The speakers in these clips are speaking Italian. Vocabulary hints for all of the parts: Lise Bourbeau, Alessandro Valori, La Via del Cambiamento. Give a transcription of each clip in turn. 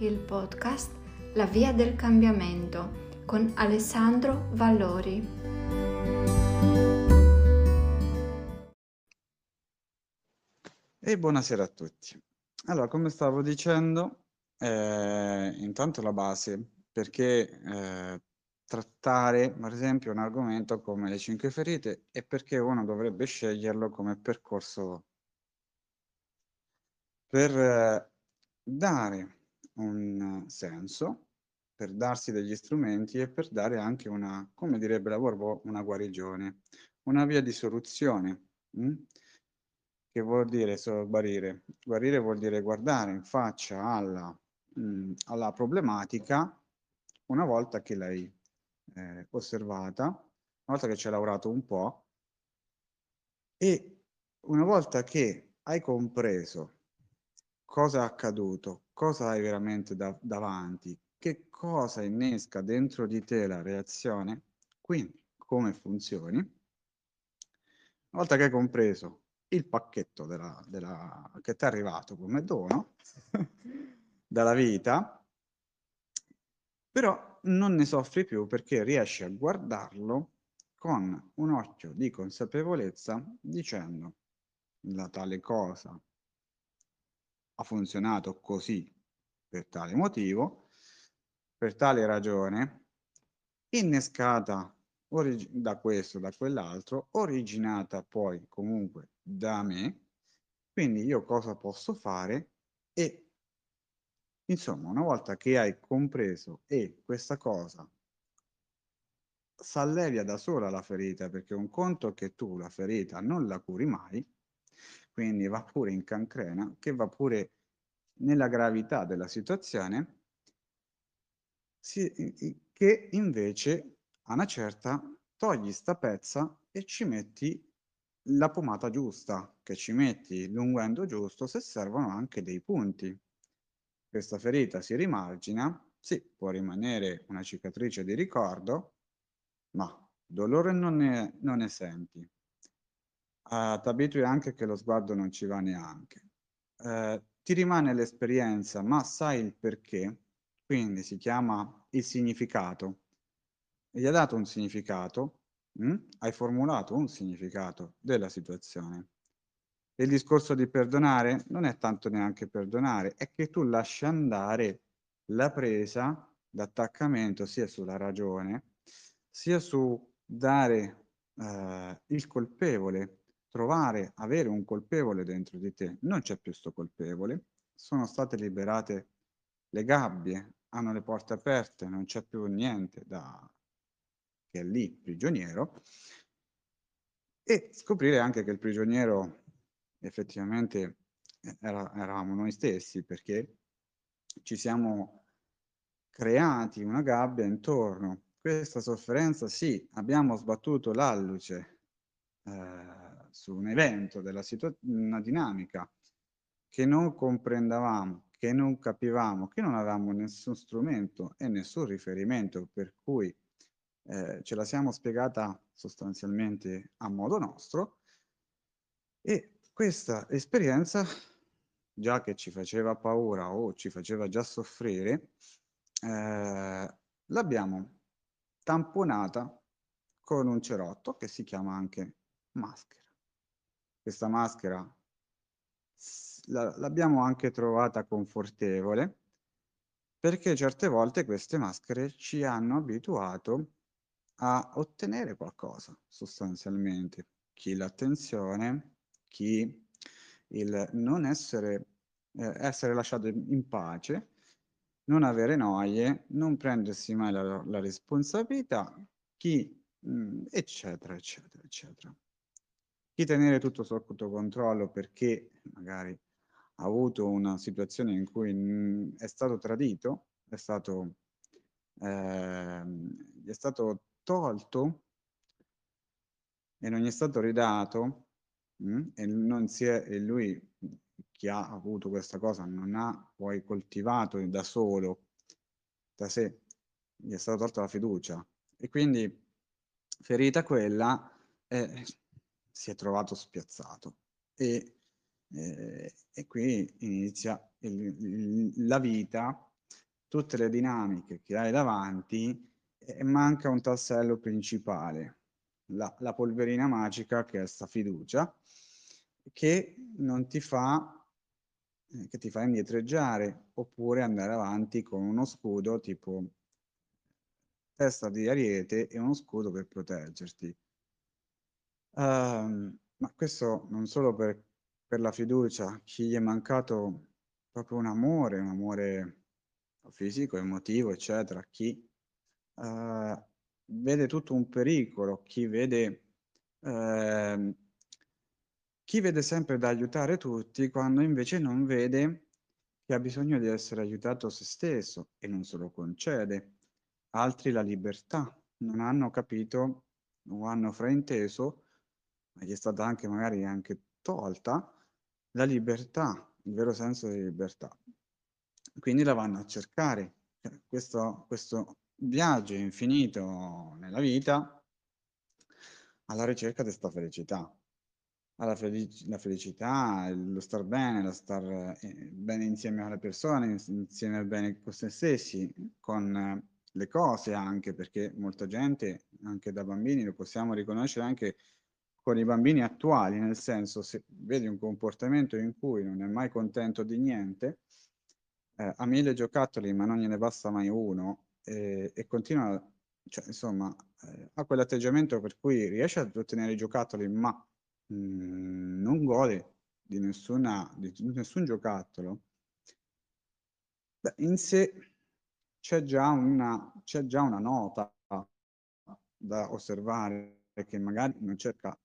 il podcast La Via del Cambiamento con Alessandro Valori. E buonasera a tutti. Allora, come stavo dicendo, intanto la base, perché trattare per esempio un argomento come le 5 ferite e perché uno dovrebbe sceglierlo come percorso per dare un senso, per darsi degli strumenti e per dare anche una, come direbbe la Bourbeau, una guarigione, una via di soluzione, che vuol dire guarire. Guarire vuol dire guardare in faccia alla problematica una volta che l'hai osservata, una volta che ci hai lavorato un po' e una volta che hai compreso cosa è accaduto, cosa hai veramente davanti, che cosa innesca dentro di te la reazione, quindi come funzioni. Una volta che hai compreso il pacchetto che ti è arrivato come dono dalla vita, però non ne soffri più perché riesci a guardarlo con un occhio di consapevolezza dicendo la tale cosa ha funzionato così per tale motivo, per tale ragione, innescata da questo, da quell'altro, originata poi comunque da me, quindi io cosa posso fare? E insomma, una volta che hai compreso e questa cosa s'allevia da sola la ferita, perché un conto è che tu la ferita non la curi mai, quindi va pure in cancrena, che va pure nella gravità della situazione, che invece a una certa togli sta pezza e ci metti la pomata giusta, che ci metti l'unguento giusto, se servono anche dei punti. Questa ferita si rimargina, sì, può rimanere una cicatrice di ricordo, ma dolore non ne senti. T'abitui anche che lo sguardo non ci va neanche. Ti rimane l'esperienza, ma sai il perché, quindi si chiama il significato. Gli ha dato un significato, hai formulato un significato della situazione. Il discorso di perdonare non è tanto neanche perdonare, è che tu lasci andare la presa d'attaccamento sia sulla ragione, sia su dare il colpevole, avere un colpevole dentro di te. Non c'è più sto colpevole, sono state liberate le gabbie, hanno le porte aperte, non c'è più niente che è lì prigioniero, e scoprire anche che il prigioniero effettivamente eravamo noi stessi, perché ci siamo creati una gabbia intorno. Questa sofferenza, sì, abbiamo sbattuto l'alluce su un evento, una dinamica che non comprendevamo, che non capivamo, che non avevamo nessun strumento e nessun riferimento, per cui ce la siamo spiegata sostanzialmente a modo nostro, e questa esperienza, già che ci faceva paura o ci faceva già soffrire, l'abbiamo tamponata con un cerotto che si chiama anche maschera. Questa maschera l'abbiamo anche trovata confortevole, perché certe volte queste maschere ci hanno abituato a ottenere qualcosa, sostanzialmente. Chi l'attenzione, chi il non essere lasciato in pace, non avere noie, non prendersi mai la responsabilità, chi eccetera, eccetera, eccetera. Chi tenere tutto sotto controllo perché magari ha avuto una situazione in cui è stato tradito, è stato tolto e non gli è stato ridato, e lui, chi ha avuto questa cosa, non ha poi coltivato da sé, gli è stata tolta la fiducia, e quindi ferita quella si è trovato spiazzato, e qui inizia la vita tutte le dinamiche che hai davanti, manca un tassello principale, la polverina magica che è sta fiducia, che ti fa indietreggiare oppure andare avanti con uno scudo tipo testa di ariete e uno scudo per proteggerti. Ma questo non solo per la fiducia, chi gli è mancato proprio un amore fisico, emotivo, eccetera, chi vede tutto un pericolo, chi vede sempre da aiutare tutti, quando invece non vede che ha bisogno di essere aiutato se stesso e non se lo concede. Altri la libertà, non hanno capito o hanno frainteso, ma gli è stata anche magari tolta, la libertà, il vero senso di libertà. Quindi la vanno a cercare. Questo viaggio infinito nella vita alla ricerca di questa felicità. La felicità, lo star bene, lo star bene insieme alle persone, insieme al bene con se stessi, con le cose anche, perché molta gente, anche da bambini, lo possiamo riconoscere anche con i bambini attuali, nel senso, se vedi un comportamento in cui non è mai contento di niente, ha 1000 giocattoli ma non gliene basta mai uno, e continua, cioè, insomma, ha quell'atteggiamento per cui riesce ad ottenere i giocattoli ma non gode di nessun giocattolo. Beh, in sé c'è già una nota da osservare, perché magari non cerca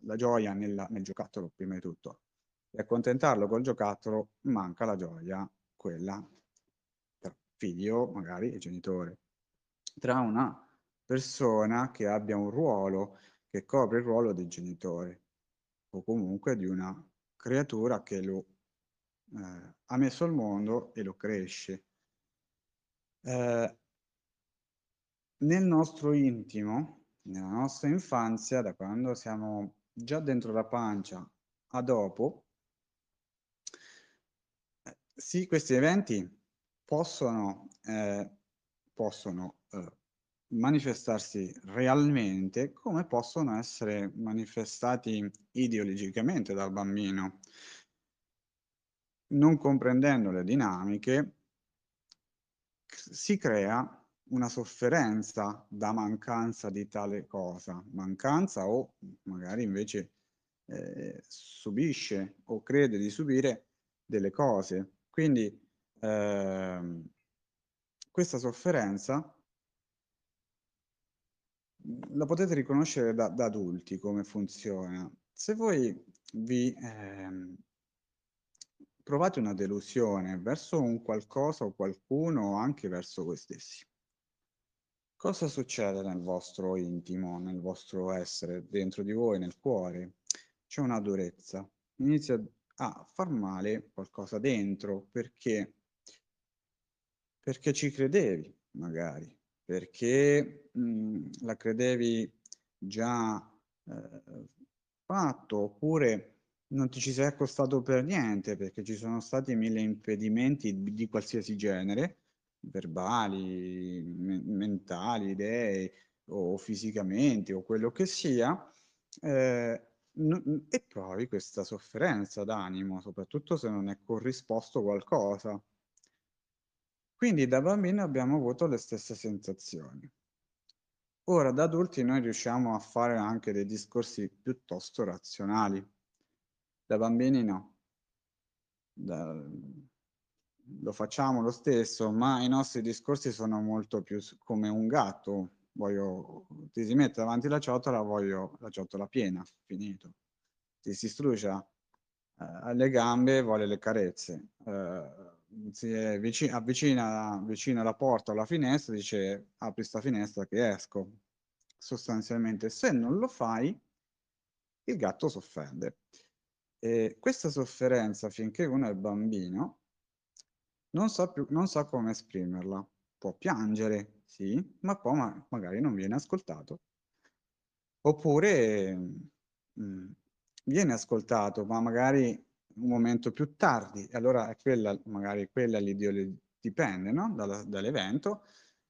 la gioia nel giocattolo prima di tutto, e accontentarlo col giocattolo manca la gioia, quella tra figlio magari e genitore, tra una persona che abbia un ruolo, che copre il ruolo del genitore, o comunque di una creatura che lo ha messo al mondo e lo cresce. Nel nostro intimo, nella nostra infanzia, da quando siamo già dentro la pancia a dopo, sì, questi eventi possono manifestarsi realmente, come possono essere manifestati ideologicamente dal bambino. Non comprendendo le dinamiche, si crea una sofferenza da mancanza di tale cosa, mancanza, o magari invece subisce o crede di subire delle cose. Quindi questa sofferenza la potete riconoscere da adulti come funziona. Se voi vi provate una delusione verso un qualcosa o qualcuno, o anche verso voi stessi, cosa succede nel vostro intimo, nel vostro essere, dentro di voi, nel cuore? C'è una durezza, inizia a far male qualcosa dentro, perché ci credevi magari, perché la credevi già fatto, oppure non ti ci sei accostato per niente, perché ci sono stati 1000 impedimenti di qualsiasi genere, verbali, mentali, idee, o fisicamente, o quello che sia, e provi questa sofferenza d'animo, soprattutto se non è corrisposto qualcosa. Quindi da bambini abbiamo avuto le stesse sensazioni. Ora, da adulti, noi riusciamo a fare anche dei discorsi piuttosto razionali. Da bambini no. Lo facciamo lo stesso, ma i nostri discorsi sono molto più come un gatto. Ti si mette davanti la ciotola, voglio la ciotola piena, finito. Ti si struscia alle gambe, vuole le carezze. Si avvicina la porta o la finestra, dice apri sta finestra che esco. Sostanzialmente, se non lo fai, il gatto si offende. E questa sofferenza, finché uno è bambino, non sa come esprimerla. Può piangere, sì, ma poi magari non viene ascoltato. Oppure viene ascoltato, ma magari un momento più tardi. Allora è quella, magari quella dipende, no? Dall'evento,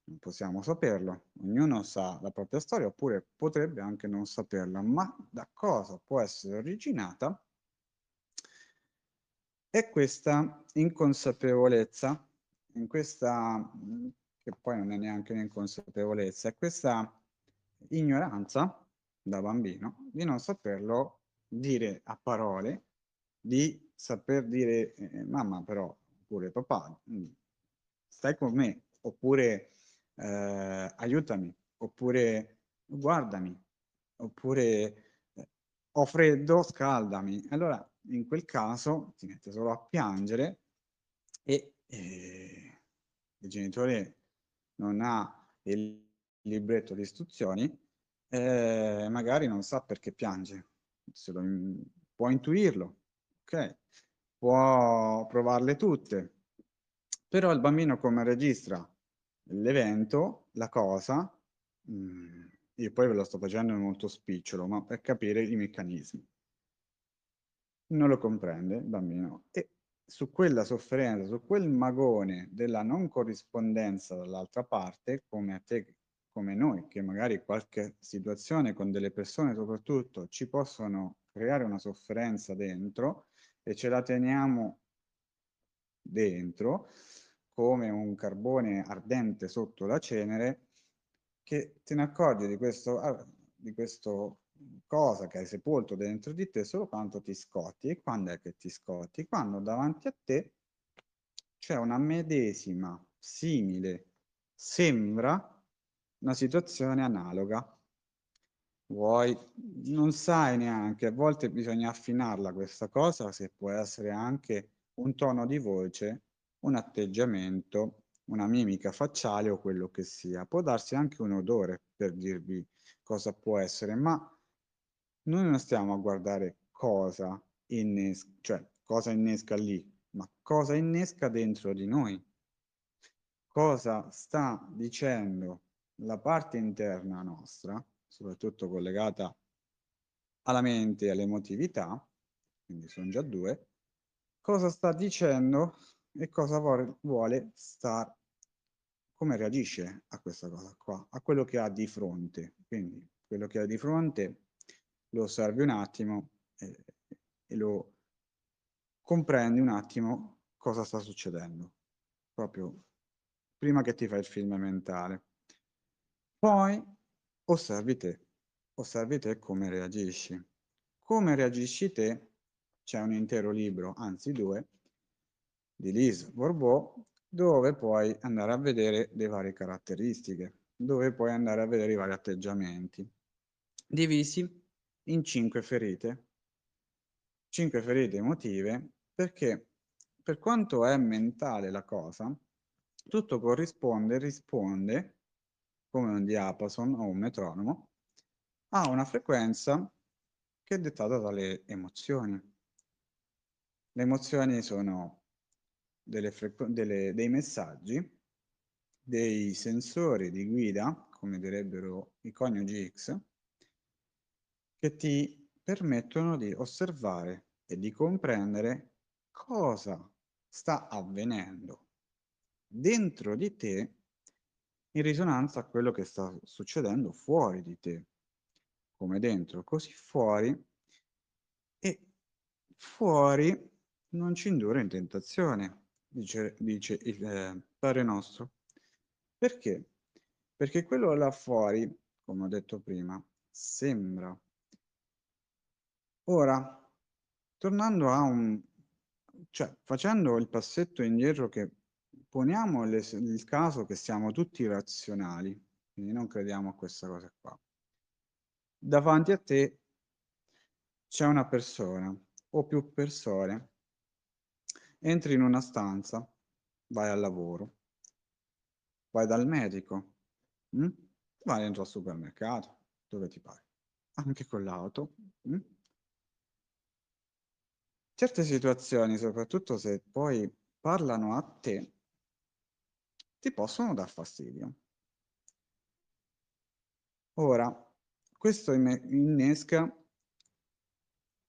non possiamo saperlo, ognuno sa la propria storia oppure potrebbe anche non saperla, ma da cosa può essere originata è questa inconsapevolezza, in questa, che poi non è neanche un'inconsapevolezza, è questa ignoranza da bambino di non saperlo dire a parole, di saper dire mamma però, oppure papà, stai con me, oppure aiutami, oppure guardami, oppure ho freddo, scaldami. Allora in quel caso ti mette solo a piangere e il genitore non ha il libretto di istruzioni, magari non sa perché piange, può intuirlo, ok? Può provarle tutte, però il bambino come registra l'evento, la cosa, io poi ve lo sto facendo molto spicciolo, ma per capire i meccanismi, non lo comprende il bambino e su quella sofferenza, su quel magone della non corrispondenza dall'altra parte, come a te, come noi, che magari qualche situazione con delle persone soprattutto ci possono creare una sofferenza dentro e ce la teniamo dentro come un carbone ardente sotto la cenere, che te ne accorgi di questo cosa che hai sepolto dentro di te solo quando ti scotti. E quando è che ti scotti? Quando davanti a te c'è una medesima, simile, sembra una situazione analoga. Vuoi, non sai neanche, a volte bisogna affinarla questa cosa, se può essere anche un tono di voce, un atteggiamento, una mimica facciale o quello che sia. Può darsi anche un odore per dirvi cosa può essere, ma noi non stiamo a guardare cosa innesca lì, ma cosa innesca dentro di noi. Cosa sta dicendo la parte interna nostra, soprattutto collegata alla mente e all'emotività, quindi sono già due, cosa sta dicendo e cosa vuole star, come reagisce a questa cosa qua, a quello che ha di fronte. Quindi quello che ha di fronte lo osservi un attimo e lo comprendi un attimo cosa sta succedendo, proprio prima che ti fai il film mentale. Poi osservi te come reagisci. Come reagisci te? C'è un intero libro, anzi due, di Lise Bourbeau, dove puoi andare a vedere le varie caratteristiche, dove puoi andare a vedere i vari atteggiamenti, divisi in 5 ferite emotive, perché per quanto è mentale la cosa, tutto corrisponde, risponde, come un diapason o un metronomo, a una frequenza che è dettata dalle emozioni. Le emozioni sono dei messaggi, dei sensori di guida, come direbbero i coniugi X, che ti permettono di osservare e di comprendere cosa sta avvenendo dentro di te in risonanza a quello che sta succedendo fuori di te, come dentro, così fuori, e fuori non ci indurre in tentazione, dice il Padre nostro. Perché? Perché quello là fuori, come ho detto prima, sembra. Ora, tornando a facendo il passetto indietro, che poniamo il caso che siamo tutti razionali, quindi non crediamo a questa cosa qua. Davanti a te c'è una persona o più persone, entri in una stanza, vai al lavoro, vai dal medico, vai dentro al supermercato, dove ti pare, anche con l'auto. Certe situazioni, soprattutto se poi parlano a te, ti possono dar fastidio. Ora, questo innesca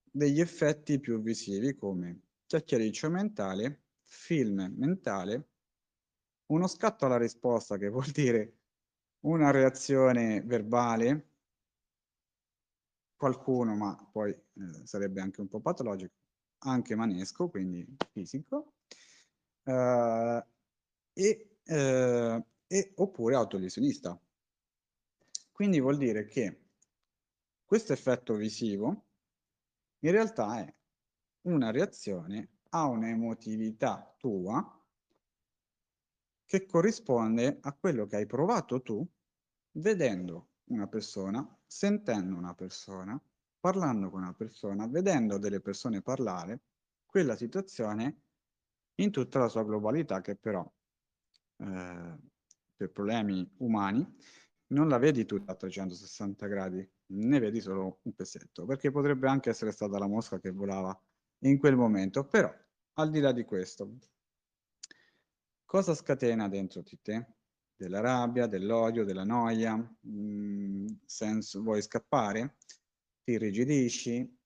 degli effetti più visivi come chiacchiericcio mentale, film mentale uno scatto alla risposta, che vuol dire una reazione verbale, qualcuno, ma poi sarebbe anche un po' patologico, anche manesco, quindi fisico, oppure autolesionista. Quindi vuol dire che questo effetto visivo in realtà è una reazione a un'emotività tua che corrisponde a quello che hai provato tu vedendo una persona, sentendo una persona, parlando con una persona, vedendo delle persone parlare, quella situazione in tutta la sua globalità, che però per problemi umani non la vedi tutta a 360 gradi, ne vedi solo un pezzetto, perché potrebbe anche essere stata la mosca che volava in quel momento. Però al di là di questo, cosa scatena dentro di te? Della rabbia, dell'odio, della noia, vuoi scappare, ti irrigidisci,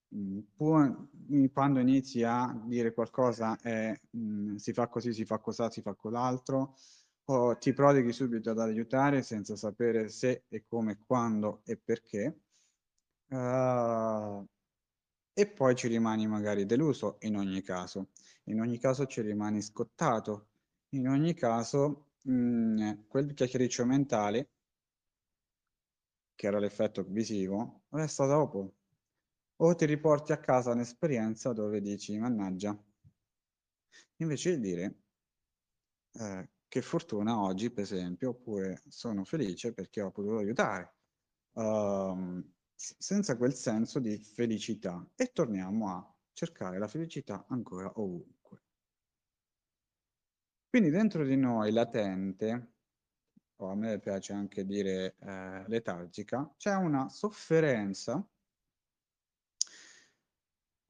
quando inizi a dire qualcosa si fa così, si fa cosà, si fa quell'altro, o ti prodighi subito ad aiutare senza sapere se e come, quando e perché, e poi ci rimani magari deluso in ogni caso ci rimani scottato, in ogni caso quel chiacchiericcio mentale, che era l'effetto visivo, resta dopo, o ti riporti a casa un'esperienza dove dici mannaggia, invece di dire che fortuna oggi per esempio, oppure sono felice perché ho potuto aiutare, senza quel senso di felicità, e torniamo a cercare la felicità ancora ovunque. Quindi dentro di noi latente, o a me piace anche dire letargica, c'è una sofferenza,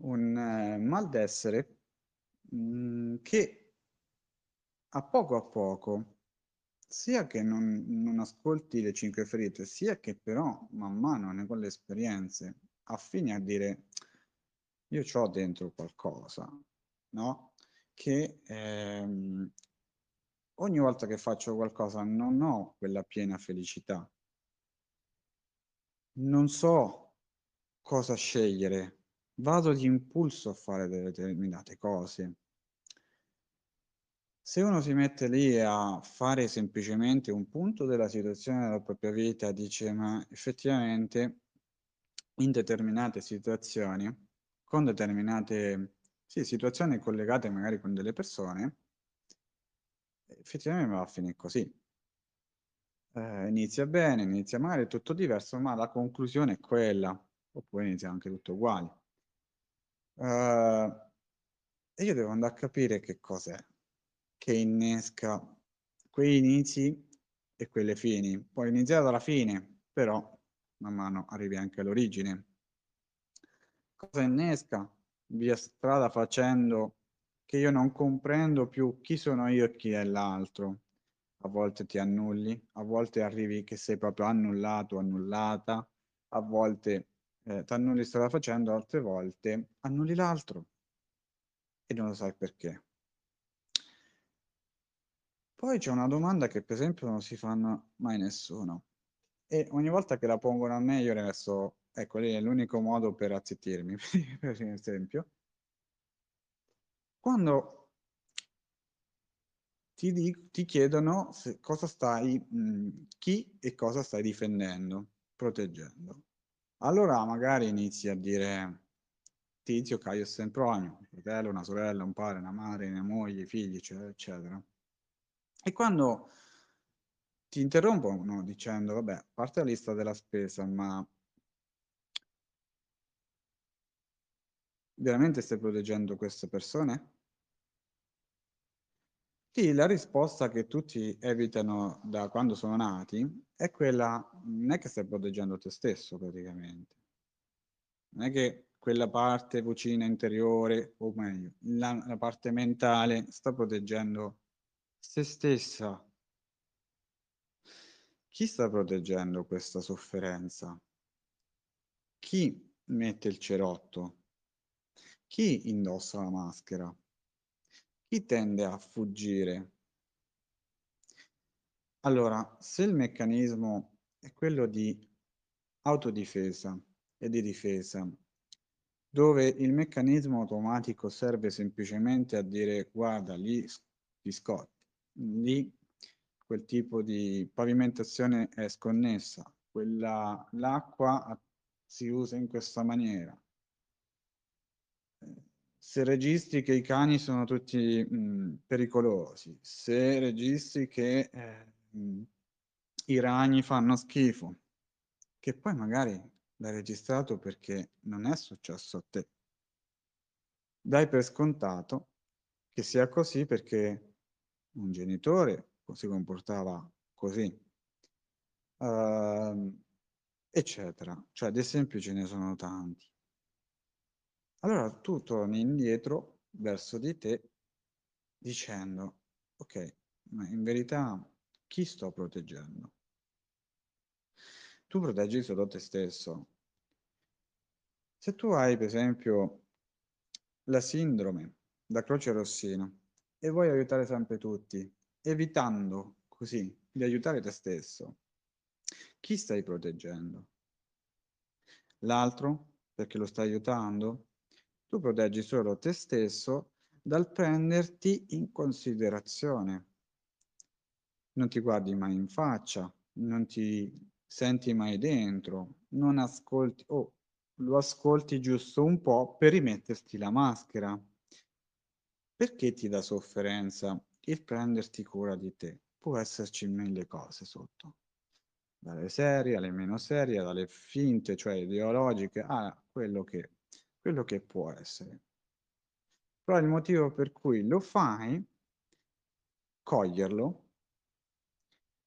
un malessere che a poco, sia che non ascolti le 5 ferite, sia che però man mano con le esperienze affini a dire io c'ho dentro qualcosa, no? Che ogni volta che faccio qualcosa non ho quella piena felicità, non so cosa scegliere, vado di impulso a fare determinate cose. Se uno si mette lì a fare semplicemente un punto della situazione della propria vita, dice ma effettivamente in determinate situazioni, con determinate situazioni collegate magari con delle persone, effettivamente va a finire così. Inizia bene, inizia male, tutto diverso, ma la conclusione è quella, oppure inizia anche tutto uguale. E io devo andare a capire che cos'è che innesca quei inizi e quelle fini. Puoi iniziare dalla fine, però man mano arrivi anche all'origine. Cosa innesca via strada facendo che io non comprendo più chi sono io e chi è l'altro? A volte ti annulli, a volte arrivi che sei proprio annullato, annullata, a volte ti annulli strada facendo, altre volte annulli l'altro e non lo sai perché. Poi c'è una domanda che per esempio non si fanno mai nessuno, e ogni volta che la pongono a me io resto, ecco, lì è l'unico modo per azzittirmi, per esempio. Quando ti chiedono chi e cosa stai difendendo, proteggendo. Allora magari inizi a dire Tizio, Caio e Sempronio, un fratello, una sorella, un padre, una madre, una moglie, figli, eccetera, eccetera. E quando ti interrompono dicendo, vabbè, a parte la lista della spesa, ma veramente stai proteggendo queste persone? Sì, la risposta che tutti evitano da quando sono nati è quella, non è che stai proteggendo te stesso praticamente, non è che quella parte vocina interiore, o meglio, la parte mentale sta proteggendo se stessa. Chi sta proteggendo questa sofferenza? Chi mette il cerotto? Chi indossa la maschera? Chi tende a fuggire? Allora, se il meccanismo è quello di autodifesa e di difesa, dove il meccanismo automatico serve semplicemente a dire guarda lì ti scotti, lì quel tipo di pavimentazione è sconnessa, quella, l'acqua si usa in questa maniera. Se registri che i cani sono tutti pericolosi, se registri che i ragni fanno schifo, che poi magari l'hai registrato perché non è successo a te, dai per scontato che sia così perché un genitore si comportava così, eccetera. Cioè, dei esempi ce ne sono tanti. Allora tu torni indietro verso di te dicendo, ok, ma in verità chi sto proteggendo? Tu proteggi solo te stesso. Se tu hai per esempio la sindrome da croce rossina e vuoi aiutare sempre tutti, evitando così di aiutare te stesso, chi stai proteggendo? L'altro, perché lo stai aiutando? Tu proteggi solo te stesso dal prenderti in considerazione. Non ti guardi mai in faccia, non ti senti mai dentro, non ascolti, o lo ascolti giusto un po' per rimetterti la maschera. Perché ti dà sofferenza il prenderti cura di te? Può esserci mille cose sotto, dalle serie alle meno serie, dalle finte, cioè ideologiche, a quello che può essere. Però il motivo per cui lo fai, coglierlo,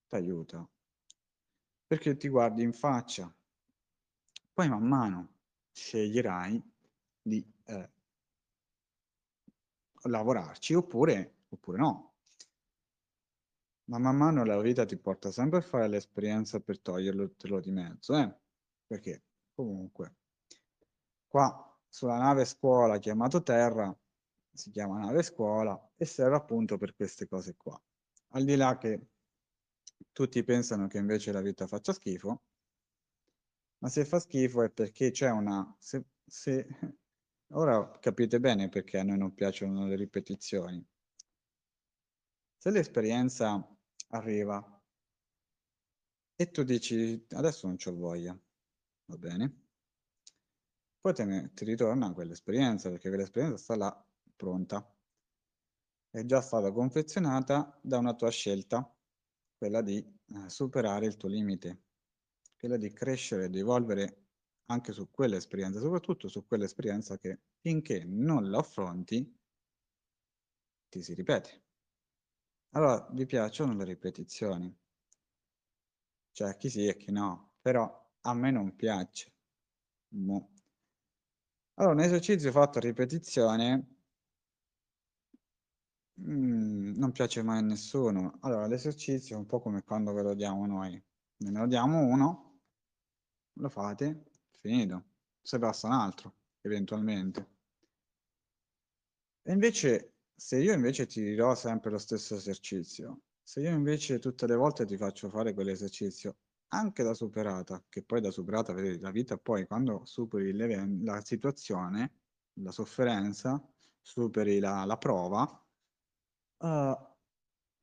ti aiuta. Perché ti guardi in faccia. Poi man mano sceglierai di lavorarci oppure no. Ma man mano la vita ti porta sempre a fare l'esperienza per toglierlo di mezzo. Perché comunque qua sulla nave scuola chiamato Terra, si chiama nave scuola e serve appunto per queste cose qua. Al di là che tutti pensano che invece la vita faccia schifo, ma se fa schifo è perché c'è una... Ora capite bene perché a noi non piacciono le ripetizioni. Se l'esperienza arriva e tu dici adesso non c'ho voglia, va bene? Poi ti ritorna a quell'esperienza, perché quell'esperienza sta là pronta. È già stata confezionata da una tua scelta, quella di superare il tuo limite, quella di crescere, di evolvere anche su quell'esperienza, soprattutto su quell'esperienza che finché non la affronti ti si ripete. Allora, vi piacciono le ripetizioni? Cioè, chi sì e chi no, però a me non piace. Allora, un esercizio fatto a ripetizione non piace mai a nessuno. Allora, l'esercizio è un po' come quando ve lo diamo noi. Ne lo diamo uno, lo fate, finito. Se passa un altro, eventualmente. E invece, se io invece ti dirò sempre lo stesso esercizio, se io invece tutte le volte ti faccio fare quell'esercizio, anche da superata, che poi da superata, vedete, la vita poi quando superi la situazione, la sofferenza, superi la prova,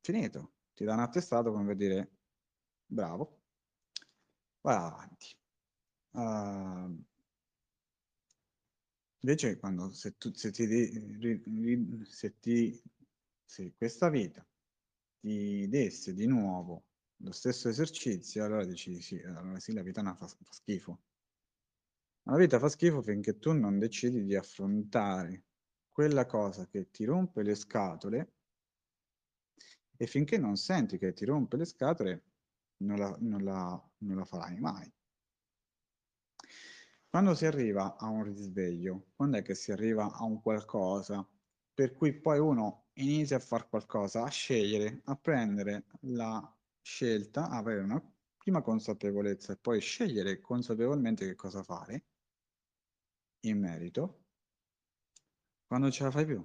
finito, ti dà un attestato come per dire bravo, vai avanti. Invece quando se questa vita ti desse di nuovo lo stesso esercizio, allora dici sì, allora sì, la vita fa schifo. Ma la vita fa schifo finché tu non decidi di affrontare quella cosa che ti rompe le scatole, e finché non senti che ti rompe le scatole non la farai mai. Quando si arriva a un risveglio, quando è che si arriva a un qualcosa per cui poi uno inizia a fare qualcosa, a scegliere, a prendere la scelta, avere una prima consapevolezza e poi scegliere consapevolmente che cosa fare in merito, quando ce la fai più,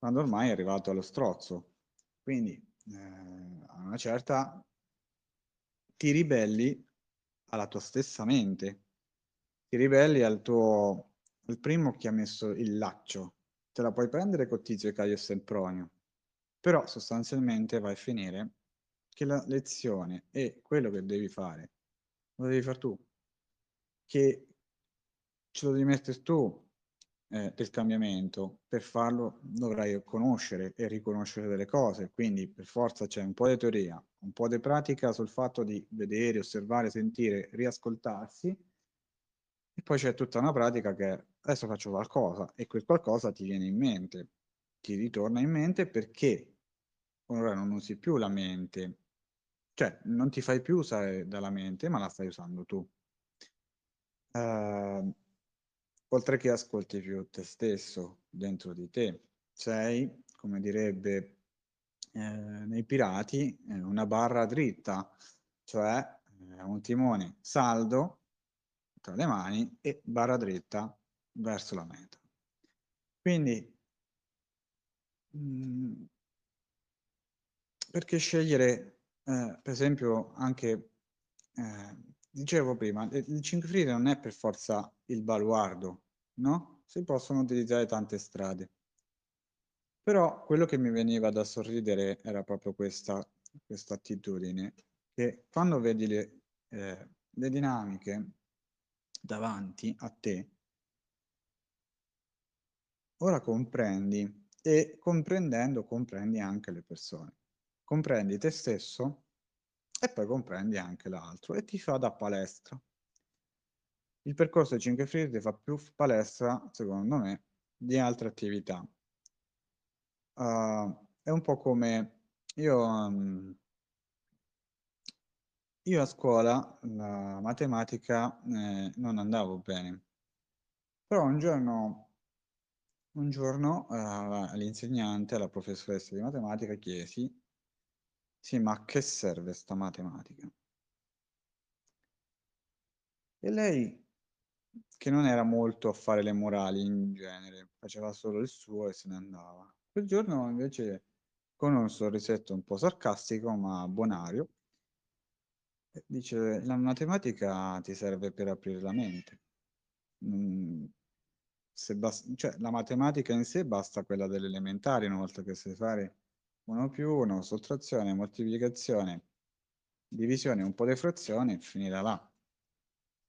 quando ormai è arrivato allo strozzo, quindi a una certa ti ribelli alla tua stessa mente, ti ribelli al primo che ha messo il laccio. Te la puoi prendere con Tizio, Caio e Sempronio, però sostanzialmente vai a finire che la lezione e quello che devi fare lo devi fare tu, che ce lo devi mettere tu del cambiamento. Per farlo dovrai conoscere e riconoscere delle cose, quindi per forza c'è un po' di teoria, un po' di pratica sul fatto di vedere, osservare, sentire, riascoltarsi, e poi c'è tutta una pratica che è: adesso faccio qualcosa, e quel qualcosa ti viene in mente, ti ritorna in mente, perché ora non usi più la mente, cioè non ti fai più usare dalla mente, ma la stai usando tu. Oltre che ascolti più te stesso, dentro di te sei, come direbbe nei pirati, una barra dritta, cioè un timone saldo tra le mani e barra dritta verso la meta. Quindi perché scegliere per esempio anche dicevo prima, il 5 Fride non è per forza il baluardo, no? Si possono utilizzare tante strade, però quello che mi veniva da sorridere era proprio questa attitudine, che quando vedi le dinamiche davanti a te, ora comprendi, e comprendendo comprendi anche le persone, comprendi te stesso e poi comprendi anche l'altro, e ti fa da palestra. Il percorso dei 5 Fride ti fa più palestra, secondo me, di altre attività. È un po' come io a scuola la matematica non andavo bene, però un giorno all'insegnante, alla professoressa di matematica, chiesi: sì, ma a che serve sta matematica? E lei, che non era molto a fare le morali in genere, faceva solo il suo e se ne andava. Quel giorno invece, con un sorrisetto un po' sarcastico ma bonario, dice: la matematica ti serve per aprire la mente. Cioè, la matematica in sé basta quella dell'elementare, una volta che sai fare 1 più 1, sottrazione, moltiplicazione, divisione, un po' di frazione, e finirà là.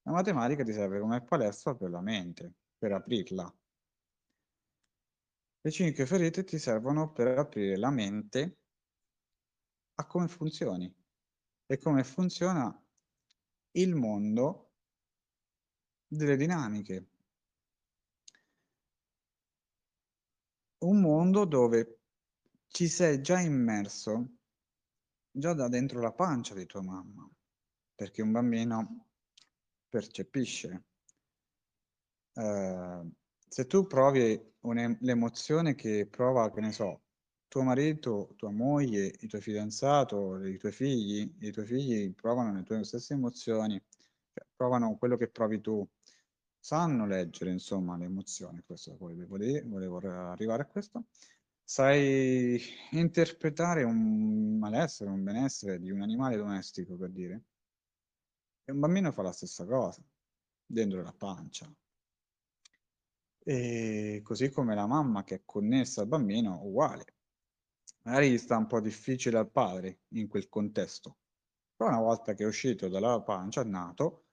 La matematica ti serve come palestra per la mente, per aprirla. Le 5 ferite ti servono per aprire la mente a come funzioni e come funziona il mondo delle dinamiche. Un mondo dove ci sei già immerso, già da dentro la pancia di tua mamma, perché un bambino percepisce. Se tu provi l'emozione che prova, che ne so, tuo marito, tua moglie, il tuo fidanzato, i tuoi figli provano le tue stesse emozioni, cioè provano quello che provi tu, sanno leggere, insomma, le emozioni. Questo volevo arrivare a questo. Sai interpretare un malessere, un benessere di un animale domestico, per dire. E un bambino fa la stessa cosa, dentro la pancia. E così come la mamma, che è connessa al bambino, uguale. Magari sta un po' difficile al padre in quel contesto, però una volta che è uscito dalla pancia, è nato,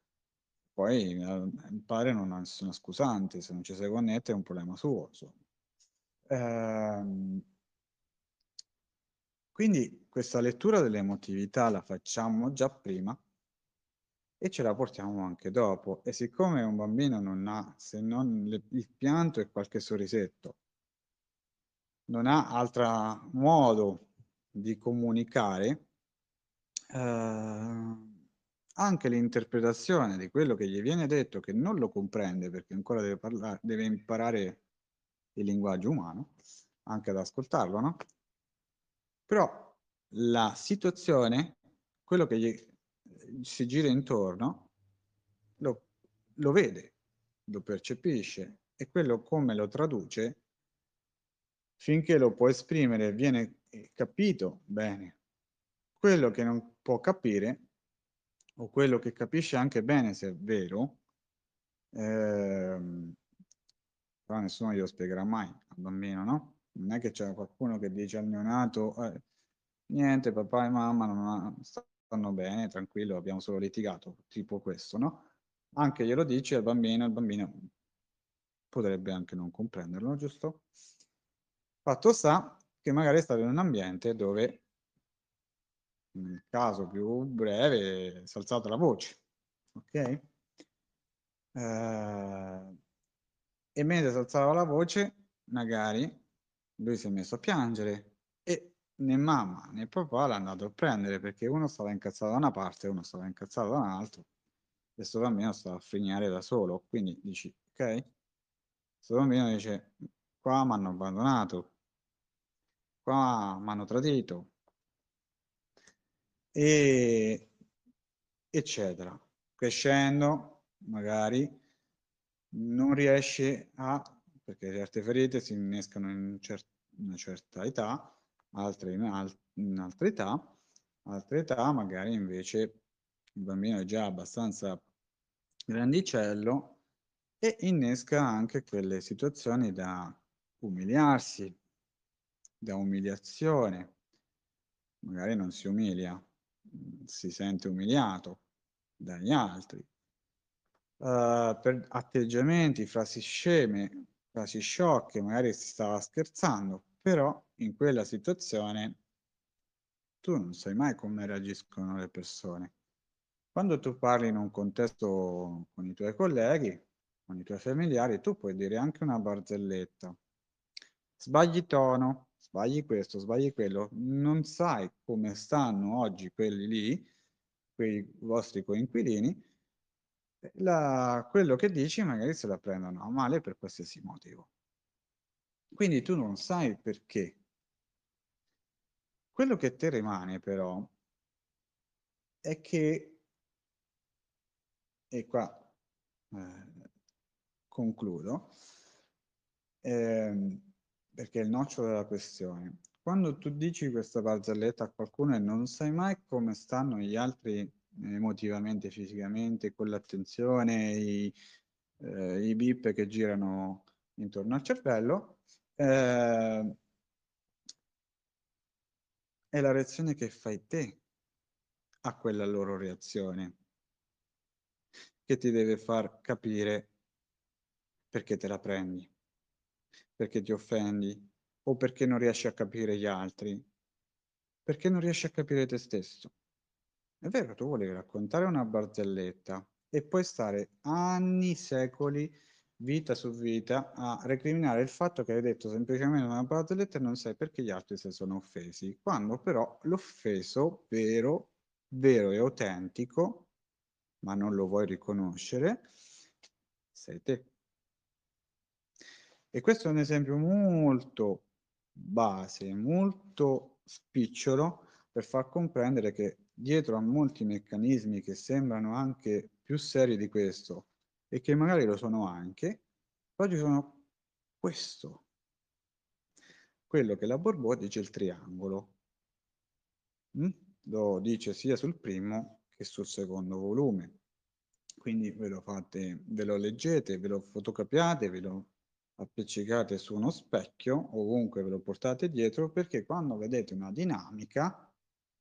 poi il padre non ha nessuna scusante, se non ci sei connette è un problema suo, insomma. Quindi questa lettura dell'emotività la facciamo già prima e ce la portiamo anche dopo, e siccome un bambino non ha, se non il pianto e qualche sorrisetto, non ha altro modo di comunicare, anche l'interpretazione di quello che gli viene detto, che non lo comprende perché ancora deve imparare il linguaggio umano, anche ad ascoltarlo, no? Però la situazione, quello che gli si gira intorno, lo vede, lo percepisce, e quello come lo traduce, finché lo può esprimere, viene capito bene quello che non può capire, o quello che capisce anche bene se è vero, però nessuno glielo spiegherà mai al bambino, no? Non è che c'è qualcuno che dice al neonato niente, papà e mamma non stanno bene, tranquillo, abbiamo solo litigato, tipo questo, no? Anche glielo dice al bambino, il bambino potrebbe anche non comprenderlo, giusto? Fatto sta che magari è stato in un ambiente dove, nel caso più breve, si è alzata la voce, ok? E mentre si alzava la voce, magari lui si è messo a piangere e né mamma né papà l'hanno andato a prendere, perché uno stava incazzato da una parte, uno stava incazzato da un'altra, e sto bambino stava a frignare da solo. Quindi dici, ok? Sto bambino dice, qua mi hanno abbandonato, qua mi hanno tradito, e eccetera. Crescendo magari non riesce a, perché certe ferite si innescano in una certa età, altre in altra età, magari invece il bambino è già abbastanza grandicello e innesca anche quelle situazioni da umiliarsi, da umiliazione. Magari non si umilia, si sente umiliato dagli altri, per atteggiamenti, frasi sceme, frasi sciocche. Magari si stava scherzando, però in quella situazione tu non sai mai come reagiscono le persone. Quando tu parli in un contesto con i tuoi colleghi, con i tuoi familiari, tu puoi dire anche una barzelletta, sbagli tono, sbagli questo, sbagli quello, non sai come stanno oggi quelli lì, quei vostri coinquilini, quello che dici magari se la prendono a male per qualsiasi motivo. Quindi tu non sai perché. Quello che te rimane però è che, e qua concludo, perché è il nocciolo della questione. Quando tu dici questa barzelletta a qualcuno e non sai mai come stanno gli altri emotivamente, fisicamente, con l'attenzione, i bip che girano intorno al cervello, è la reazione che fai te a quella loro reazione che ti deve far capire perché te la prendi, perché ti offendi, o perché non riesci a capire gli altri, perché non riesci a capire te stesso. È vero, tu volevi raccontare una barzelletta e puoi stare anni, secoli, vita su vita a recriminare il fatto che hai detto semplicemente una barzelletta e non sai perché gli altri si sono offesi, quando però l'offeso vero, vero e autentico, ma non lo vuoi riconoscere, sei te. E questo è un esempio molto base, molto spicciolo, per far comprendere che dietro a molti meccanismi che sembrano anche più seri di questo, e che magari lo sono anche, però ci sono questo, quello che la Bourbeau dice il triangolo. Lo dice sia sul primo che sul secondo volume. Quindi ve lo fate, ve lo leggete, ve lo fotocopiate, ve lo appiccicate su uno specchio, ovunque ve lo portate dietro, perché quando vedete una dinamica,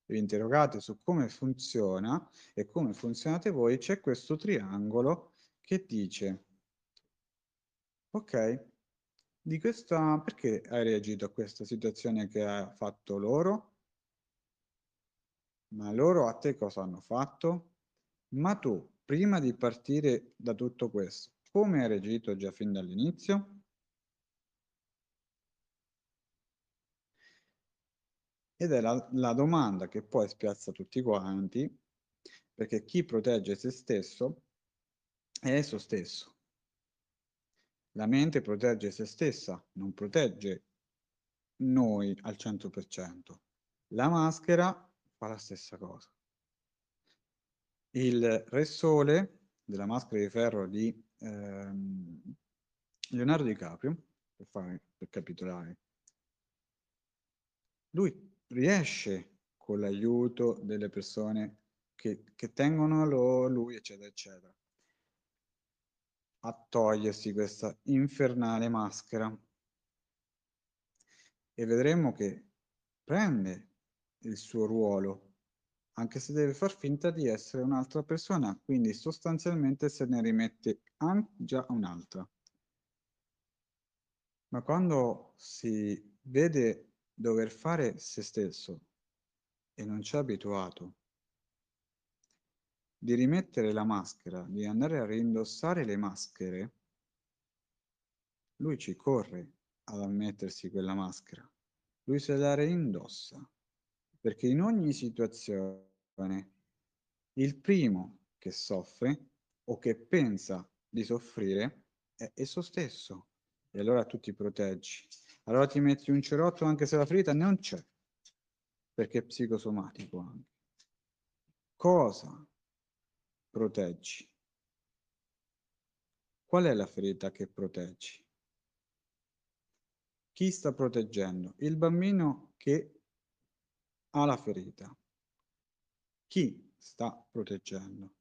vi interrogate su come funziona e come funzionate voi. C'è questo triangolo che dice, ok, di questa, perché hai reagito a questa situazione che ha fatto loro? Ma loro a te cosa hanno fatto? Ma tu, prima di partire da tutto questo, come hai reagito già fin dall'inizio? Ed è la domanda che poi spiazza tutti quanti, perché chi protegge se stesso è esso stesso. La mente protegge se stessa, non protegge noi al 100%. La maschera fa la stessa cosa. Il Re Sole della Maschera di Ferro di Leonardo DiCaprio, per capitolare, lui riesce con l'aiuto delle persone che tengono lui, eccetera, eccetera, a togliersi questa infernale maschera, e vedremo che prende il suo ruolo, anche se deve far finta di essere un'altra persona, quindi sostanzialmente se ne rimette già un'altra. Ma quando si vede dover fare se stesso e non ci è abituato, di rimettere la maschera, di andare a rindossare le maschere, lui ci corre ad ammettersi quella maschera, lui se la reindossa, perché in ogni situazione il primo che soffre o che pensa di soffrire è esso stesso. E allora tu ti proteggi, allora ti metti un cerotto anche se la ferita non c'è, perché è psicosomatico anche. Cosa proteggi? Qual è la ferita che proteggi? Chi sta proteggendo? Il bambino che ha la ferita. Chi sta proteggendo?